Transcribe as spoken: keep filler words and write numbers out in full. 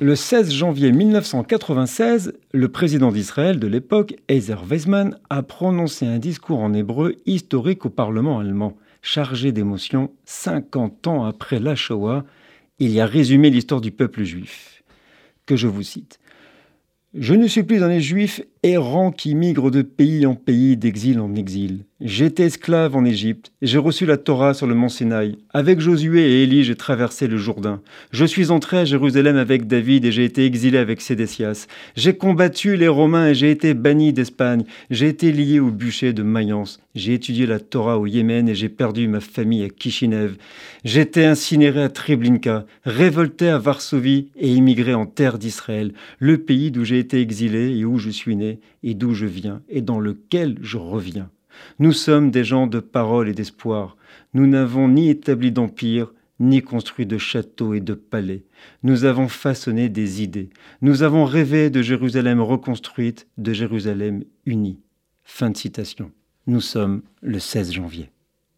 Le seize janvier mille neuf cent quatre-vingt-seize, le président d'Israël de l'époque, Ezer Weizmann, a prononcé un discours en hébreu historique au Parlement allemand, chargé d'émotions cinquante ans après la Shoah. Il y a résumé l'histoire du peuple juif, que je vous cite. « Je ne suis plus un juif errant qui migre de pays en pays, d'exil en exil. J'étais esclave en Égypte, j'ai reçu la Torah sur le mont Sinaï. Avec Josué et Élie, j'ai traversé le Jourdain. Je suis entré à Jérusalem avec David et j'ai été exilé avec Sédécias. J'ai combattu les Romains et j'ai été banni d'Espagne. J'ai été lié au bûcher de Mayence. J'ai étudié la Torah au Yémen et j'ai perdu ma famille à Kishinev. J'étais incinéré à Treblinka, révolté à Varsovie et immigré en terre d'Israël, le pays d'où j'ai été exilé et où je suis né et d'où je viens et dans lequel je reviens. Nous sommes des gens de parole et d'espoir. Nous n'avons ni établi d'empire, ni construit de châteaux et de palais. Nous avons façonné des idées. Nous avons rêvé de Jérusalem reconstruite, de Jérusalem unie. » Fin de citation. Nous sommes le seize janvier.